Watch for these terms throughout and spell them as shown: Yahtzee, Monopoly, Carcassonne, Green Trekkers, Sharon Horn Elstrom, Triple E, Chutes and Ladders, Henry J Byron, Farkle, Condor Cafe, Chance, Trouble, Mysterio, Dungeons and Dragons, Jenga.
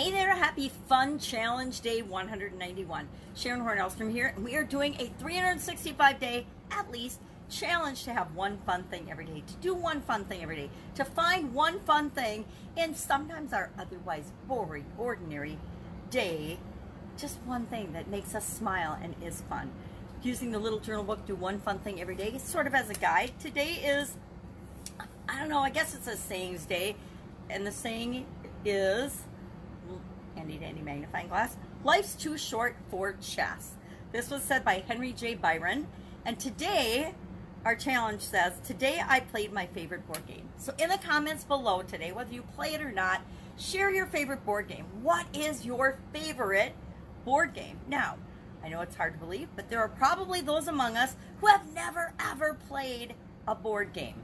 Hey there, happy fun challenge day 191. Sharon Horn Elstrom here, and we are doing a 365-day, at least, challenge to have one fun thing every day, to do one fun thing every day, to find one fun thing in sometimes our otherwise boring, ordinary day, just one thing that makes us smile and is fun. Using the little journal book, do one fun thing every day, sort of as a guide. Today is, I don't know, I guess it's a sayings day, and the saying is, handy-dandy magnifying glass, life's too short for chess. This was said by Henry J Byron, and today our challenge says, today I played my favorite board game. So in the comments below today, whether you play it or not, share your favorite board game. What is your favorite board game? Now, I know it's hard to believe, but there are probably those among us who have never ever played a board game.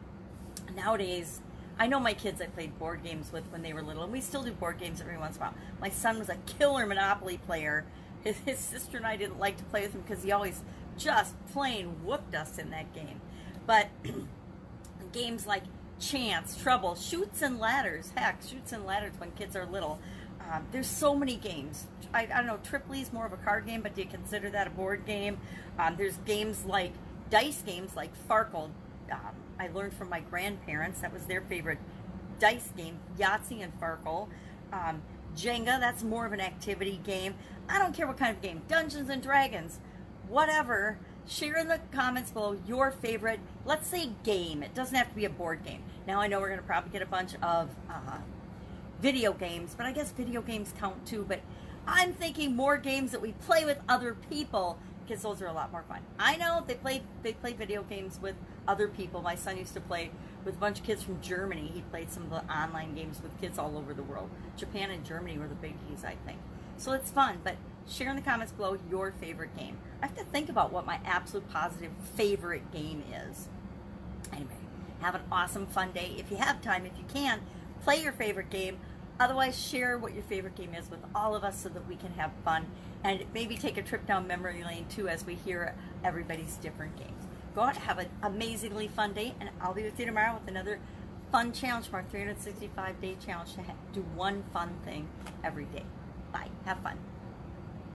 Nowadays, I know my kids I played board games with when they were little, and we still do board games every once in a while. My son was a killer Monopoly player. His sister and I didn't like to play with him because he always just plain whooped us in that game. But games like Chance, Trouble, Chutes and Ladders, heck, Chutes and Ladders when kids are little. There's so many games. I don't know, Triple E is more of a card game, but do you consider that a board game? There's games like, dice games like Farkle. I learned from my grandparents, that was their favorite dice game, Yahtzee and Farkle. Jenga, that's more of an activity game. I don't care what kind of game, Dungeons and Dragons, whatever. Share in the comments below your favorite, let's say, game. It doesn't have to be a board game. Now I know we're going to probably get a bunch of video games, but I guess video games count too. But I'm thinking more games that we play with other people, because those are a lot more fun. I know they play video games with other people. My son used to play with a bunch of kids from Germany. He played some of the online games with kids all over the world. Japan and Germany were the biggies, I think. So it's fun, but share in the comments below your favorite game. I have to think about what my absolute positive favorite game is. Anyway, have an awesome fun day. If you have time, if you can, play your favorite game. Otherwise, share what your favorite game is with all of us so that we can have fun and maybe take a trip down memory lane too as we hear everybody's different games. Go out, have an amazingly fun day, and I'll be with you tomorrow with another fun challenge from our 365-day challenge to do one fun thing every day. Bye. Have fun.